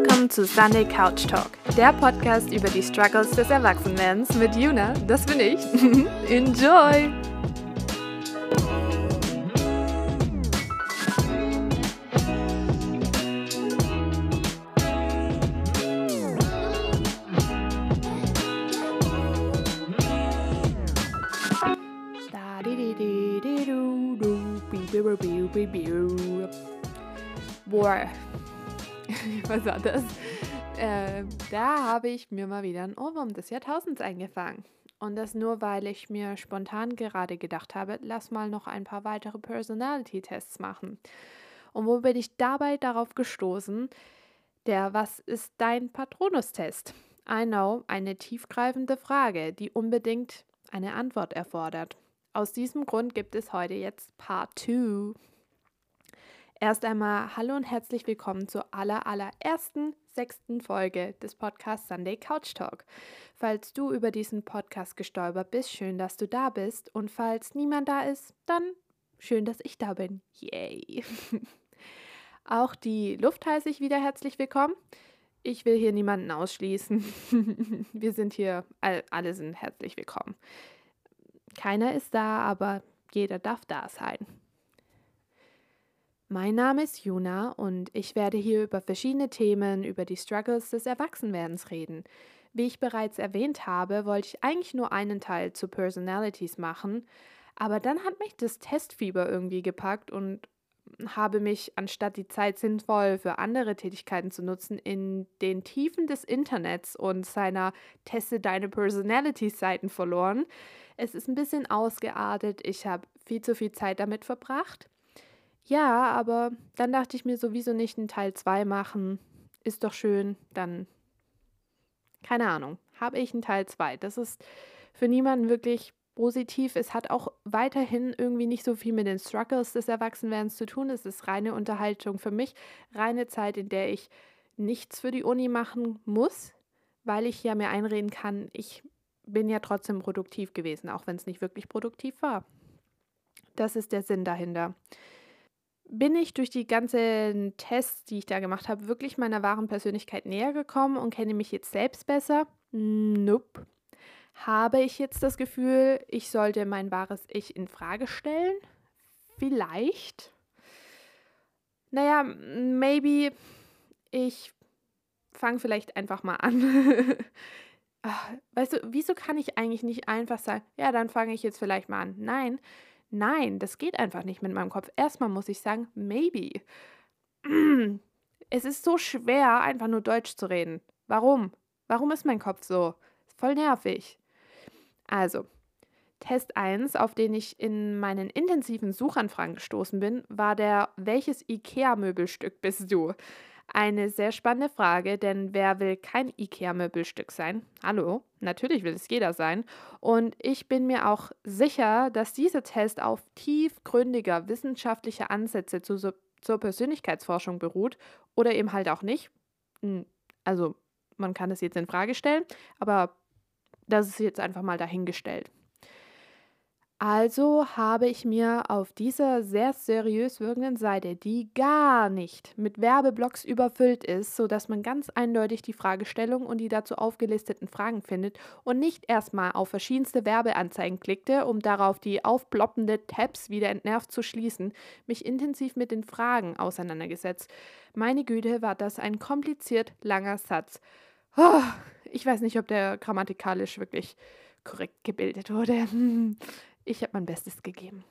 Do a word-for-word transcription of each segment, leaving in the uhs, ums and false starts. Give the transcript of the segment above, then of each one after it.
welcome zu Sunday Couch Talk, der Podcast über die Struggles des Erwachsenwerdens mit Juna, das bin ich. Enjoy! Boah, was war das? Äh, da habe ich mir mal wieder einen Ohrwurm des Jahrtausends eingefangen. Und das nur, weil ich mir spontan gerade gedacht habe, lass mal noch ein paar weitere Personality-Tests machen. Und wo bin ich dabei darauf gestoßen? Der Was ist dein Patronus-Test? I know, eine tiefgreifende Frage, die unbedingt eine Antwort erfordert. Aus diesem Grund gibt es heute jetzt Part zwei. Erst einmal hallo und herzlich willkommen zur aller, allerersten, sechsten Folge des Podcasts Sunday Couch Talk. Falls du über diesen Podcast gestolpert bist, schön, dass du da bist. Und falls niemand da ist, dann schön, dass ich da bin. Yay! Auch die Luft heiße ich wieder herzlich willkommen. Ich will hier niemanden ausschließen. Wir sind hier, alle sind herzlich willkommen. Keiner ist da, aber jeder darf da sein. Mein Name ist Juna und ich werde hier über verschiedene Themen, über die Struggles des Erwachsenwerdens reden. Wie ich bereits erwähnt habe, wollte ich eigentlich nur einen Teil zu Personalities machen, aber dann hat mich das Testfieber irgendwie gepackt und habe mich, anstatt die Zeit sinnvoll für andere Tätigkeiten zu nutzen, in den Tiefen des Internets und seiner Teste deine Personality-Seiten verloren. Es ist ein bisschen ausgeartet, ich habe viel zu viel Zeit damit verbracht. Ja, aber dann dachte ich mir, sowieso nicht einen Teil zwei machen, ist doch schön, dann, keine Ahnung, habe ich einen Teil zwei. Das ist für niemanden wirklich positiv. Es hat auch weiterhin irgendwie nicht so viel mit den Struggles des Erwachsenwerdens zu tun. Es ist reine Unterhaltung für mich, reine Zeit, in der ich nichts für die Uni machen muss, weil ich ja mir einreden kann, ich bin ja trotzdem produktiv gewesen, auch wenn es nicht wirklich produktiv war. Das ist der Sinn dahinter. Bin ich durch die ganzen Tests, die ich da gemacht habe, wirklich meiner wahren Persönlichkeit näher gekommen und kenne mich jetzt selbst besser? Nope. Habe ich jetzt das Gefühl, ich sollte mein wahres Ich in Frage stellen? Vielleicht. Naja, maybe. Ich fange vielleicht einfach mal an. Weißt du, wieso kann ich eigentlich nicht einfach sagen, ja, dann fange ich jetzt vielleicht mal an? Nein. Nein, das geht einfach nicht mit meinem Kopf. Erstmal muss ich sagen, maybe. Es ist so schwer, einfach nur Deutsch zu reden. Warum? Warum ist mein Kopf so? Ist voll nervig. Also, Test eins, auf den ich in meinen intensiven Suchanfragen gestoßen bin, war der, welches IKEA-Möbelstück bist du? Eine sehr spannende Frage, denn wer will kein IKEA-Möbelstück sein? Hallo, natürlich will es jeder sein. Und ich bin mir auch sicher, dass dieser Test auf tiefgründiger wissenschaftlicher Ansätze zu, zur Persönlichkeitsforschung beruht oder eben halt auch nicht. Also man kann das jetzt in Frage stellen, aber das ist jetzt einfach mal dahingestellt. Also habe ich mir auf dieser sehr seriös wirkenden Seite, die gar nicht mit Werbeblocks überfüllt ist, sodass man ganz eindeutig die Fragestellung und die dazu aufgelisteten Fragen findet und nicht erstmal auf verschiedenste Werbeanzeigen klickte, um darauf die aufploppenden Tabs wieder entnervt zu schließen, mich intensiv mit den Fragen auseinandergesetzt. Meine Güte, war das ein kompliziert langer Satz. Oh, ich weiß nicht, ob der grammatikalisch wirklich korrekt gebildet wurde. Ich habe mein Bestes gegeben.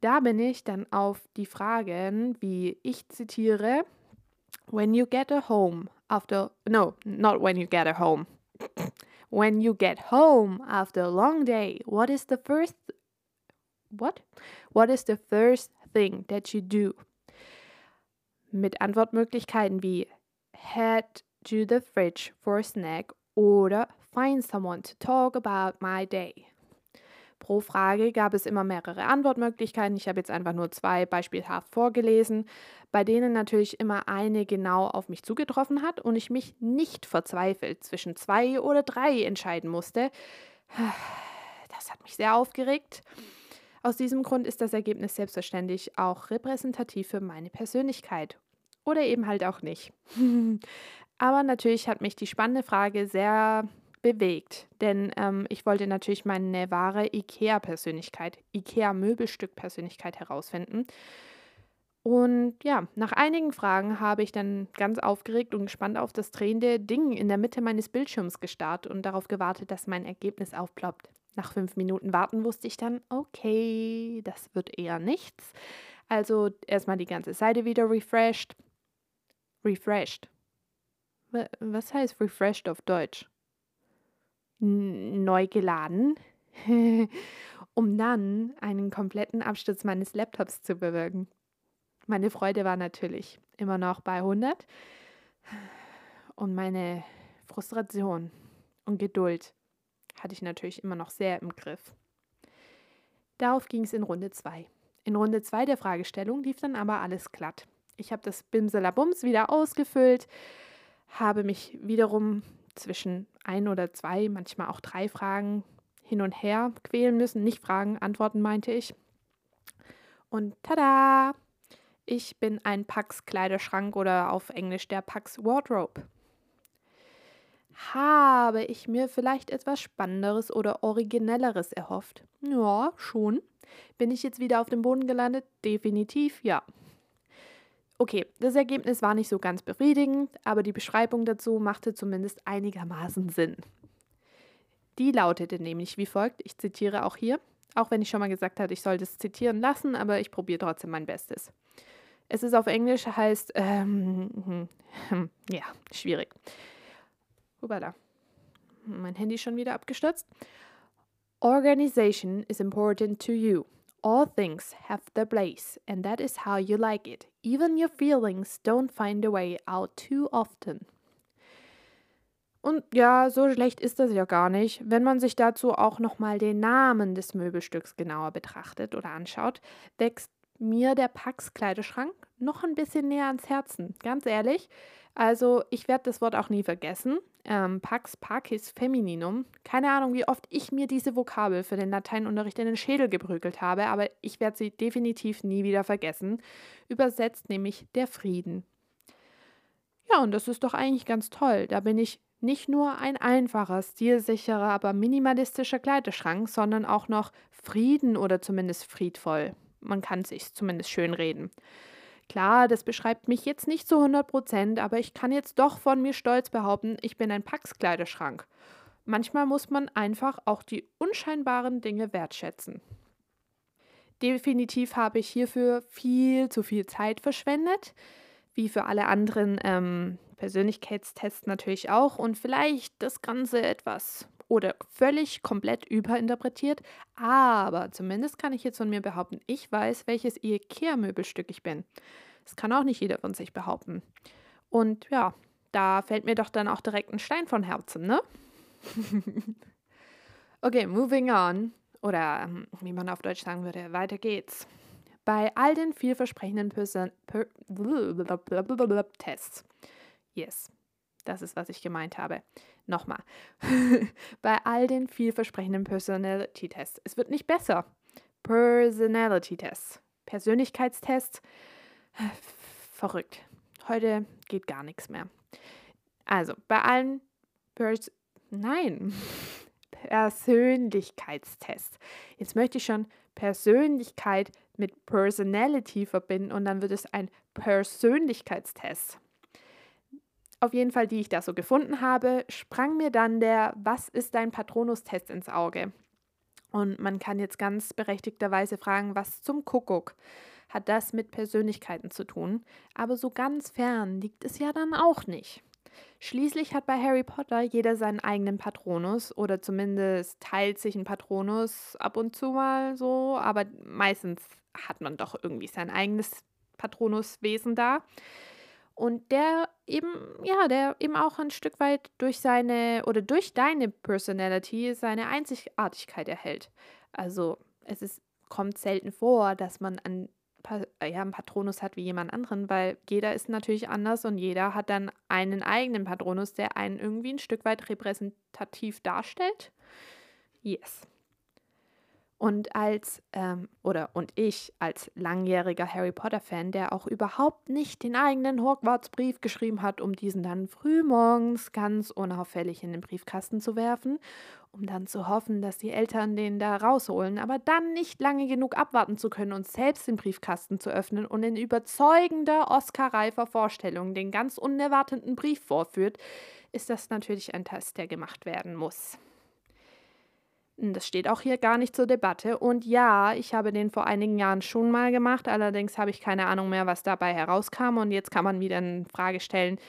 Da bin ich dann auf die Fragen, wie ich zitiere, when you get a home after, no, not when you get a home. When you get home after a long day, what is the first, what? What is the first thing that you do? Mit Antwortmöglichkeiten wie head to the fridge for a snack oder find someone to talk about my day. Pro Frage gab es immer mehrere Antwortmöglichkeiten. Ich habe jetzt einfach nur zwei beispielhaft vorgelesen, bei denen natürlich immer eine genau auf mich zugetroffen hat und ich mich nicht verzweifelt zwischen zwei oder drei entscheiden musste. Das hat mich sehr aufgeregt. Aus diesem Grund ist das Ergebnis selbstverständlich auch repräsentativ für meine Persönlichkeit oder eben halt auch nicht. Aber natürlich hat mich die spannende Frage sehr bewegt, denn ähm, ich wollte natürlich meine wahre IKEA-Persönlichkeit, IKEA-Möbelstück-Persönlichkeit herausfinden. Und ja, nach einigen Fragen habe ich dann ganz aufgeregt und gespannt auf das drehende Ding in der Mitte meines Bildschirms gestarrt und darauf gewartet, dass mein Ergebnis aufploppt. Nach fünf Minuten warten wusste ich dann, okay, das wird eher nichts. Also erstmal die ganze Seite wieder refreshed. Refreshed. Was heißt refreshed auf Deutsch? Neu geladen, um dann einen kompletten Absturz meines Laptops zu bewirken. Meine Freude war natürlich immer noch bei hundert und meine Frustration und Geduld hatte ich natürlich immer noch sehr im Griff. Darauf ging es in Runde zwei. In Runde zwei der Fragestellung lief dann aber alles glatt. Ich habe das Bimselabums wieder ausgefüllt, habe mich wiederum zwischen ein oder zwei, manchmal auch drei Fragen hin und her quälen müssen. Nicht Fragen, Antworten meinte ich. Und tada! Ich bin ein Pax-Kleiderschrank oder auf Englisch der Pax-Wardrobe. Habe ich mir vielleicht etwas Spannenderes oder Originelleres erhofft? Ja, schon. Bin ich jetzt wieder auf dem Boden gelandet? Definitiv ja. Okay, das Ergebnis war nicht so ganz befriedigend, aber die Beschreibung dazu machte zumindest einigermaßen Sinn. Die lautete nämlich wie folgt, ich zitiere auch hier, auch wenn ich schon mal gesagt hatte, ich sollte es zitieren lassen, aber ich probiere trotzdem mein Bestes. Es ist auf Englisch, heißt, ähm, ja, schwierig. Hubala, mein Handy schon wieder abgestürzt. Organization is important to you. All things have their place, and that is how you like it. Even your feelings don't find a way out too often. Und ja, so schlecht ist das ja gar nicht, wenn man sich dazu auch nochmal den Namen des Möbelstücks genauer betrachtet oder anschaut, wächst mir der Pax-Kleiderschrank noch ein bisschen näher ans Herzen, ganz ehrlich. Also ich werde das Wort auch nie vergessen. Ähm, Pax, Pacis, Femininum. Keine Ahnung, wie oft ich mir diese Vokabel für den Lateinunterricht in den Schädel geprügelt habe, aber ich werde sie definitiv nie wieder vergessen. Übersetzt nämlich der Frieden. Ja, und das ist doch eigentlich ganz toll. Da bin ich nicht nur ein einfacher, stilsicherer, aber minimalistischer Kleiderschrank, sondern auch noch Frieden oder zumindest friedvoll. Man kann es sich zumindest schönreden. Klar, das beschreibt mich jetzt nicht zu hundert Prozent, aber ich kann jetzt doch von mir stolz behaupten, ich bin ein Pax-Kleiderschrank. Manchmal muss man einfach auch die unscheinbaren Dinge wertschätzen. Definitiv habe ich hierfür viel zu viel Zeit verschwendet, wie für alle anderen ähm, Persönlichkeitstests natürlich auch und vielleicht das Ganze etwas oder völlig komplett überinterpretiert, aber zumindest kann ich jetzt von mir behaupten, ich weiß, welches IKEA-Möbelstück ich bin. Das kann auch nicht jeder von sich behaupten. Und ja, da fällt mir doch dann auch direkt ein Stein von Herzen, ne? Okay, moving on. Oder wie man auf Deutsch sagen würde, weiter geht's. Bei all den vielversprechenden Person- per- Tests. Yes. Das ist, was ich gemeint habe. Nochmal. Bei all den vielversprechenden Personality-Tests. Es wird nicht besser. Personality-Tests. Persönlichkeitstests. Verrückt. Heute geht gar nichts mehr. Also, bei allen Pers- Nein. Persönlichkeitstests. Jetzt möchte ich schon Persönlichkeit mit Personality verbinden und dann wird es ein Persönlichkeitstest. Auf jeden Fall, die ich da so gefunden habe, sprang mir dann der Was ist dein Patronus-Test ins Auge? Und man kann jetzt ganz berechtigterweise fragen, was zum Kuckuck hat das mit Persönlichkeiten zu tun? Aber so ganz fern liegt es ja dann auch nicht. Schließlich hat bei Harry Potter jeder seinen eigenen Patronus oder zumindest teilt sich ein Patronus ab und zu mal so, aber meistens hat man doch irgendwie sein eigenes Patronuswesen da. Und der eben, ja, der eben auch ein Stück weit durch seine oder durch deine Personality seine Einzigartigkeit erhält. Also es ist, kommt selten vor, dass man einen, ja, einen Patronus hat wie jemand anderen, weil jeder ist natürlich anders und jeder hat dann einen eigenen Patronus, der einen irgendwie ein Stück weit repräsentativ darstellt. Yes. Und als, ähm, oder und ich als langjähriger Harry Potter-Fan, der auch überhaupt nicht den eigenen Hogwarts-Brief geschrieben hat, um diesen dann frühmorgens ganz unauffällig in den Briefkasten zu werfen, um dann zu hoffen, dass die Eltern den da rausholen, aber dann nicht lange genug abwarten zu können und selbst den Briefkasten zu öffnen und in überzeugender Oscar-reifer Vorstellung den ganz unerwarteten Brief vorführt, ist das natürlich ein Test, der gemacht werden muss. Das steht auch hier gar nicht zur Debatte. Und ja, ich habe den vor einigen Jahren schon mal gemacht. Allerdings habe ich keine Ahnung mehr, was dabei herauskam. Und jetzt kann man wieder in Frage stellen,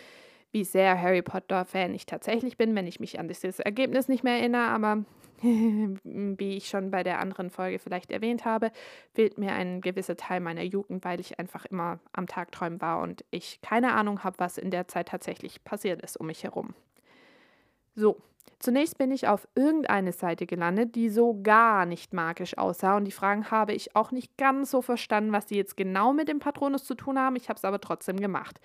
wie sehr Harry Potter-Fan ich tatsächlich bin, wenn ich mich an dieses Ergebnis nicht mehr erinnere. Aber wie ich schon bei der anderen Folge vielleicht erwähnt habe, fehlt mir ein gewisser Teil meiner Jugend, weil ich einfach immer am Tagträumen war und ich keine Ahnung habe, was in der Zeit tatsächlich passiert ist um mich herum. So. Zunächst bin ich auf irgendeine Seite gelandet, die so gar nicht magisch aussah, und die Fragen habe ich auch nicht ganz so verstanden, was die jetzt genau mit dem Patronus zu tun haben. Ich habe es aber trotzdem gemacht.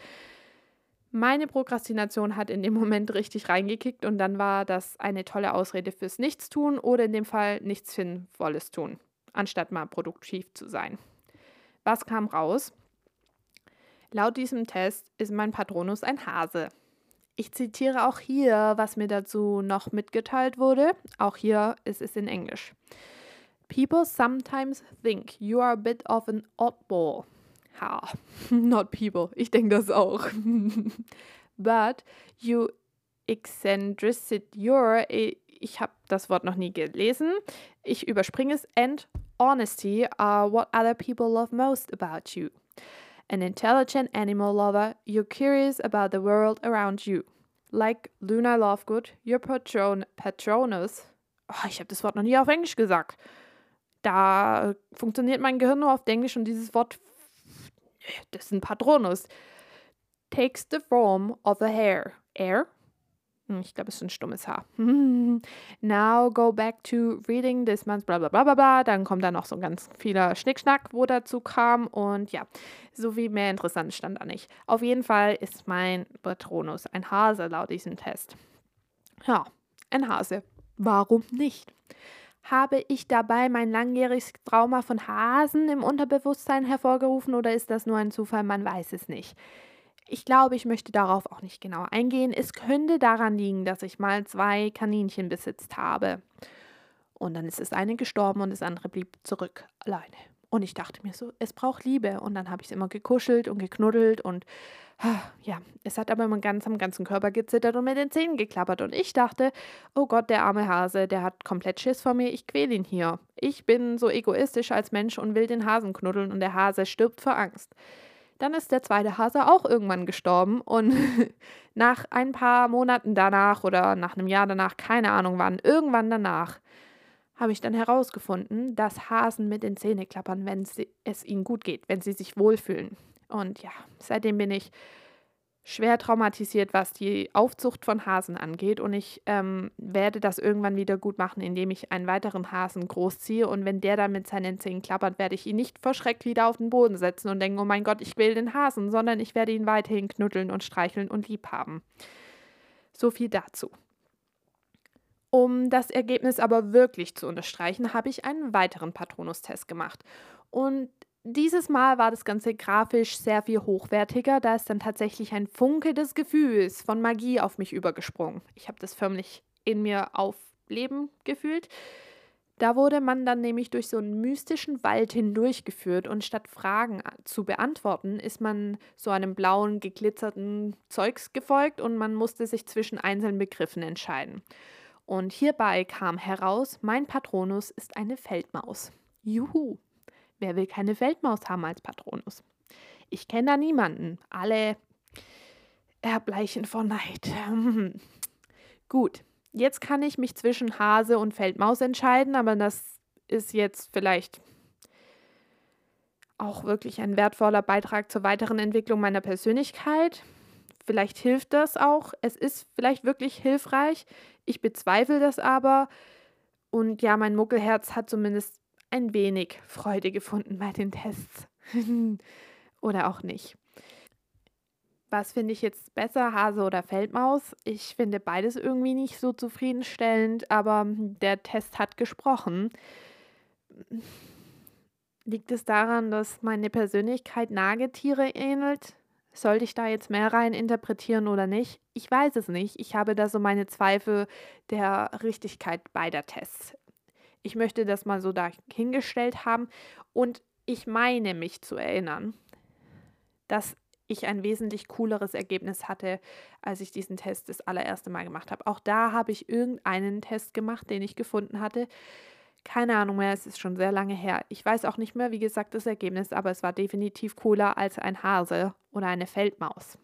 Meine Prokrastination hat in dem Moment richtig reingekickt und dann war das eine tolle Ausrede fürs Nichtstun oder in dem Fall nichts Sinnvolles tun, anstatt mal produktiv zu sein. Was kam raus? Laut diesem Test ist mein Patronus ein Hase. Ich zitiere auch hier, was mir dazu noch mitgeteilt wurde. Auch hier ist es in Englisch. People sometimes think you are a bit of an oddball. Ha, not people. Ich denke das auch. But you eccentricity your, ich habe das Wort noch nie gelesen. Ich überspringe es. And honesty are what other people love most about you. An intelligent animal lover, you're curious about the world around you. Like Luna Lovegood, your patron, Patronus. Oh, ich habe das Wort noch nie auf Englisch gesagt. Da funktioniert mein Gehirn nur auf Englisch und dieses Wort, das ist ein Patronus, takes the form of a hare. Hare? Ich glaube, es ist ein stummes Haar. Now go back to reading this month's bla bla bla bla bla. Dann kommt da noch so ein ganz vieler Schnickschnack, wo dazu kam. Und ja, so wie mehr Interessantes stand da nicht. Auf jeden Fall ist mein Patronus ein Hase laut diesem Test. Ja, ein Hase. Warum nicht? Habe ich dabei mein langjähriges Trauma von Hasen im Unterbewusstsein hervorgerufen oder ist das nur ein Zufall? Man weiß es nicht. Ich glaube, ich möchte darauf auch nicht genau eingehen. Es könnte daran liegen, dass ich mal zwei Kaninchen besitzt habe. Und dann ist das eine gestorben und das andere blieb zurück alleine. Und ich dachte mir so, es braucht Liebe. Und dann habe ich es immer gekuschelt und geknuddelt und ja, es hat aber immer ganz am ganzen Körper gezittert und mit den Zähnen geklappert. Und ich dachte, oh Gott, der arme Hase, der hat komplett Schiss vor mir, ich quäle ihn hier. Ich bin so egoistisch als Mensch und will den Hasen knuddeln und der Hase stirbt vor Angst. Dann ist der zweite Hase auch irgendwann gestorben und nach ein paar Monaten danach oder nach einem Jahr danach, keine Ahnung wann, irgendwann danach, habe ich dann herausgefunden, dass Hasen mit den Zähnen klappern, wenn es ihnen gut geht, wenn sie sich wohlfühlen. Und ja, seitdem bin ich schwer traumatisiert, was die Aufzucht von Hasen angeht und ich ähm, werde das irgendwann wieder gut machen, indem ich einen weiteren Hasen großziehe und wenn der dann mit seinen Zähnen klappert, werde ich ihn nicht vor Schreck wieder auf den Boden setzen und denken, oh mein Gott, ich will den Hasen, sondern ich werde ihn weiterhin knuddeln und streicheln und lieb haben. So viel dazu. Um das Ergebnis aber wirklich zu unterstreichen, habe ich einen weiteren Patronus-Test gemacht und dieses Mal war das Ganze grafisch sehr viel hochwertiger, da ist dann tatsächlich ein Funke des Gefühls von Magie auf mich übergesprungen. Ich habe das förmlich in mir aufleben gefühlt. Da wurde man dann nämlich durch so einen mystischen Wald hindurchgeführt und statt Fragen zu beantworten, ist man so einem blauen, geglitzerten Zeugs gefolgt und man musste sich zwischen einzelnen Begriffen entscheiden. Und hierbei kam heraus, mein Patronus ist eine Feldmaus. Juhu! Wer will keine Feldmaus haben als Patronus? Ich kenne da niemanden. Alle erbleichen vor Neid. Gut, jetzt kann ich mich zwischen Hase und Feldmaus entscheiden, aber das ist jetzt vielleicht auch wirklich ein wertvoller Beitrag zur weiteren Entwicklung meiner Persönlichkeit. Vielleicht hilft das auch. Es ist vielleicht wirklich hilfreich. Ich bezweifle das aber. Und ja, mein Muckelherz hat zumindest ein wenig Freude gefunden bei den Tests. Oder auch nicht. Was finde ich jetzt besser, Hase oder Feldmaus? Ich finde beides irgendwie nicht so zufriedenstellend, aber der Test hat gesprochen. liegt es daran, dass meine Persönlichkeit Nagetiere ähnelt? Sollte ich da jetzt mehr rein interpretieren oder nicht? Ich weiß es nicht. Ich habe da so meine Zweifel der Richtigkeit beider Tests. Ich möchte das mal so dahingestellt haben und ich meine mich zu erinnern, dass ich ein wesentlich cooleres Ergebnis hatte, als ich diesen Test das allererste Mal gemacht habe. Auch da habe ich irgendeinen Test gemacht, den ich gefunden hatte. Keine Ahnung mehr, es ist schon sehr lange her. Ich weiß auch nicht mehr, wie gesagt, das Ergebnis, aber es war definitiv cooler als ein Hase oder eine Feldmaus.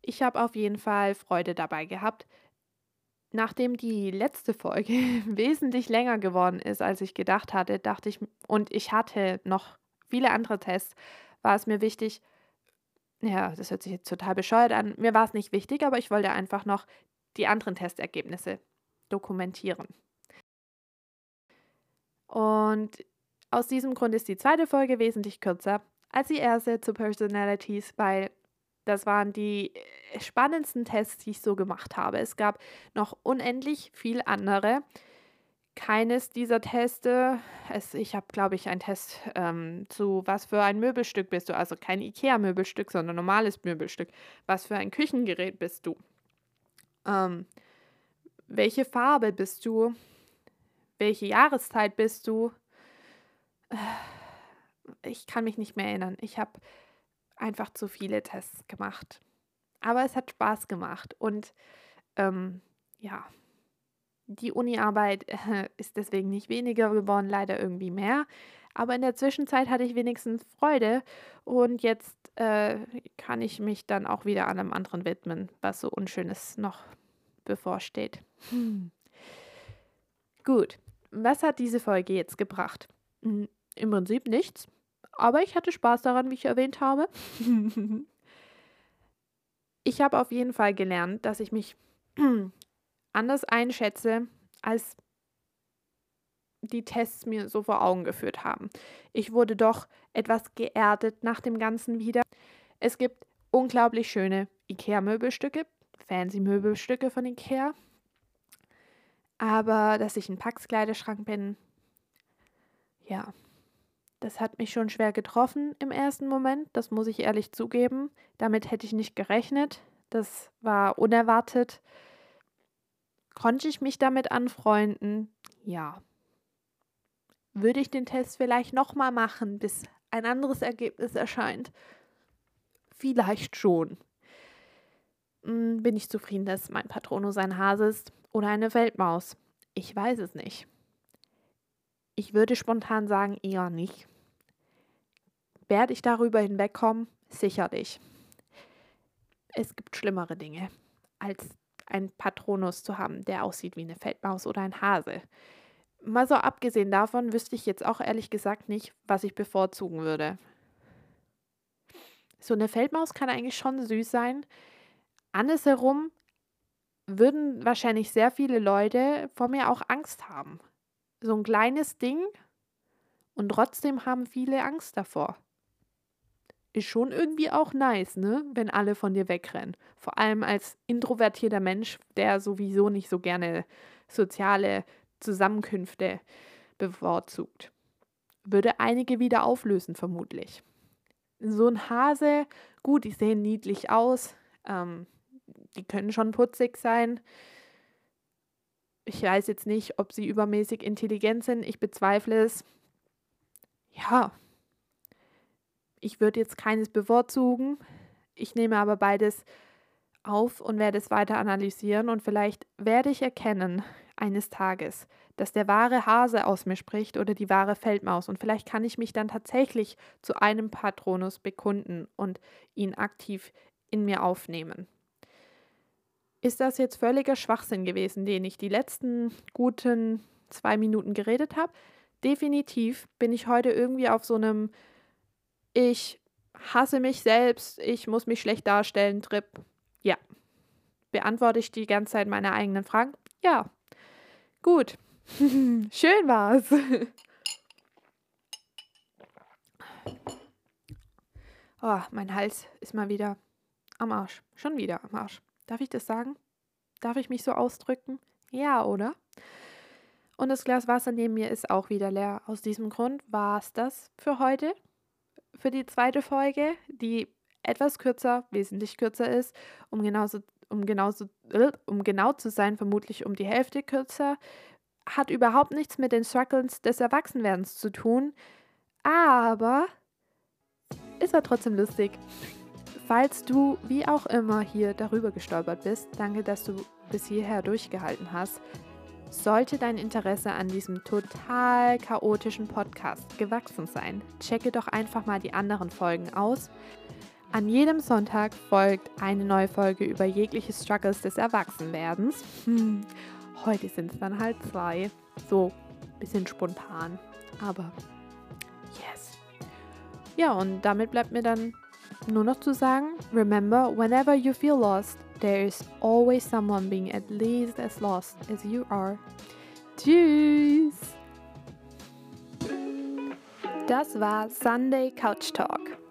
Ich habe auf jeden Fall Freude dabei gehabt. Nachdem die letzte Folge wesentlich länger geworden ist, als ich gedacht hatte, dachte ich, und ich hatte noch viele andere Tests, war es mir wichtig, ja, das hört sich jetzt total bescheuert an, mir war es nicht wichtig, aber ich wollte einfach noch die anderen Testergebnisse dokumentieren. Und aus diesem Grund ist die zweite Folge wesentlich kürzer als die erste zu Personalities, weil das waren die spannendsten Tests, die ich so gemacht habe. Es gab noch unendlich viel andere. Keines dieser Teste, es, ich habe, glaube ich, einen Test ähm, zu, was für ein Möbelstück bist du, also kein IKEA-Möbelstück, sondern normales Möbelstück. Was für ein Küchengerät bist du? Ähm, welche Farbe bist du? Welche Jahreszeit bist du? Ich kann mich nicht mehr erinnern. Ich habe einfach zu viele Tests gemacht. Aber es hat Spaß gemacht. Und ähm, ja, die Uniarbeit äh, ist deswegen nicht weniger geworden, leider irgendwie mehr. Aber in der Zwischenzeit hatte ich wenigstens Freude. Und jetzt äh, kann ich mich dann auch wieder an einem anderen widmen, was so Unschönes noch bevorsteht. Hm. Gut. Was hat diese Folge jetzt gebracht? Im Prinzip nichts, aber ich hatte Spaß daran, wie ich erwähnt habe. Ich habe auf jeden Fall gelernt, dass ich mich anders einschätze, als die Tests mir so vor Augen geführt haben. Ich wurde doch etwas geerdet nach dem Ganzen wieder. Es gibt unglaublich schöne IKEA-Möbelstücke, Fancy-Möbelstücke von IKEA. Aber dass ich ein Pax-Kleiderschrank bin, ja, das hat mich schon schwer getroffen im ersten Moment. Das muss ich ehrlich zugeben. Damit hätte ich nicht gerechnet. Das war unerwartet. Konnte ich mich damit anfreunden? Ja. Würde ich den Test vielleicht nochmal machen, bis ein anderes Ergebnis erscheint? Vielleicht schon. Bin ich zufrieden, dass mein Patronus ein Hase ist? Oder eine Feldmaus? Ich weiß es nicht. Ich würde spontan sagen, eher nicht. Werde ich darüber hinwegkommen? Sicherlich. Es gibt schlimmere Dinge, als einen Patronus zu haben, der aussieht wie eine Feldmaus oder ein Hase. Mal so abgesehen davon wüsste ich jetzt auch ehrlich gesagt nicht, was ich bevorzugen würde. So eine Feldmaus kann eigentlich schon süß sein. Andersherum würden wahrscheinlich sehr viele Leute vor mir auch Angst haben. So ein kleines Ding und trotzdem haben viele Angst davor. Ist schon irgendwie auch nice, ne, wenn alle von dir wegrennen. Vor allem als introvertierter Mensch, der sowieso nicht so gerne soziale Zusammenkünfte bevorzugt. Würde einige wieder auflösen, vermutlich. So ein Hase, gut, die sehen niedlich aus, ähm, die können schon putzig sein. Ich weiß jetzt nicht, ob sie übermäßig intelligent sind. Ich bezweifle es. Ja, ich würde jetzt keines bevorzugen. Ich nehme aber beides auf und werde es weiter analysieren. Und vielleicht werde ich erkennen eines Tages, dass der wahre Hase aus mir spricht oder die wahre Feldmaus. Und vielleicht kann ich mich dann tatsächlich zu einem Patronus bekunden und ihn aktiv in mir aufnehmen. Ist das jetzt völliger Schwachsinn gewesen, den ich die letzten guten zwei Minuten geredet habe? Definitiv bin ich heute irgendwie auf so einem Ich hasse mich selbst, ich muss mich schlecht darstellen Trip. Ja. Beantworte ich die ganze Zeit meine eigenen Fragen? Ja. Gut. Schön war's. Oh, mein Hals ist mal wieder am Arsch. Schon wieder am Arsch. Darf ich das sagen? Darf ich mich so ausdrücken? Ja, oder? Und das Glas Wasser neben mir ist auch wieder leer. Aus diesem Grund war es das für heute, für die zweite Folge, die etwas kürzer, wesentlich kürzer ist, um genauso, um genauso, um genau zu sein, vermutlich um die Hälfte kürzer. Hat überhaupt nichts mit den Struggles des Erwachsenwerdens zu tun, aber es war trotzdem lustig. Falls du, wie auch immer, hier darüber gestolpert bist, danke, dass du bis hierher durchgehalten hast. Sollte dein Interesse an diesem total chaotischen Podcast gewachsen sein, checke doch einfach mal die anderen Folgen aus. An jedem Sonntag folgt eine neue Folge über jegliche Struggles des Erwachsenwerdens. Hm, heute sind es dann halt zwei. So, ein bisschen spontan, aber yes. Ja, und damit bleibt mir dann nur noch zu sagen, remember, whenever you feel lost, there is always someone being at least as lost as you are. Tschüss! Das war Sunday Couch Talk.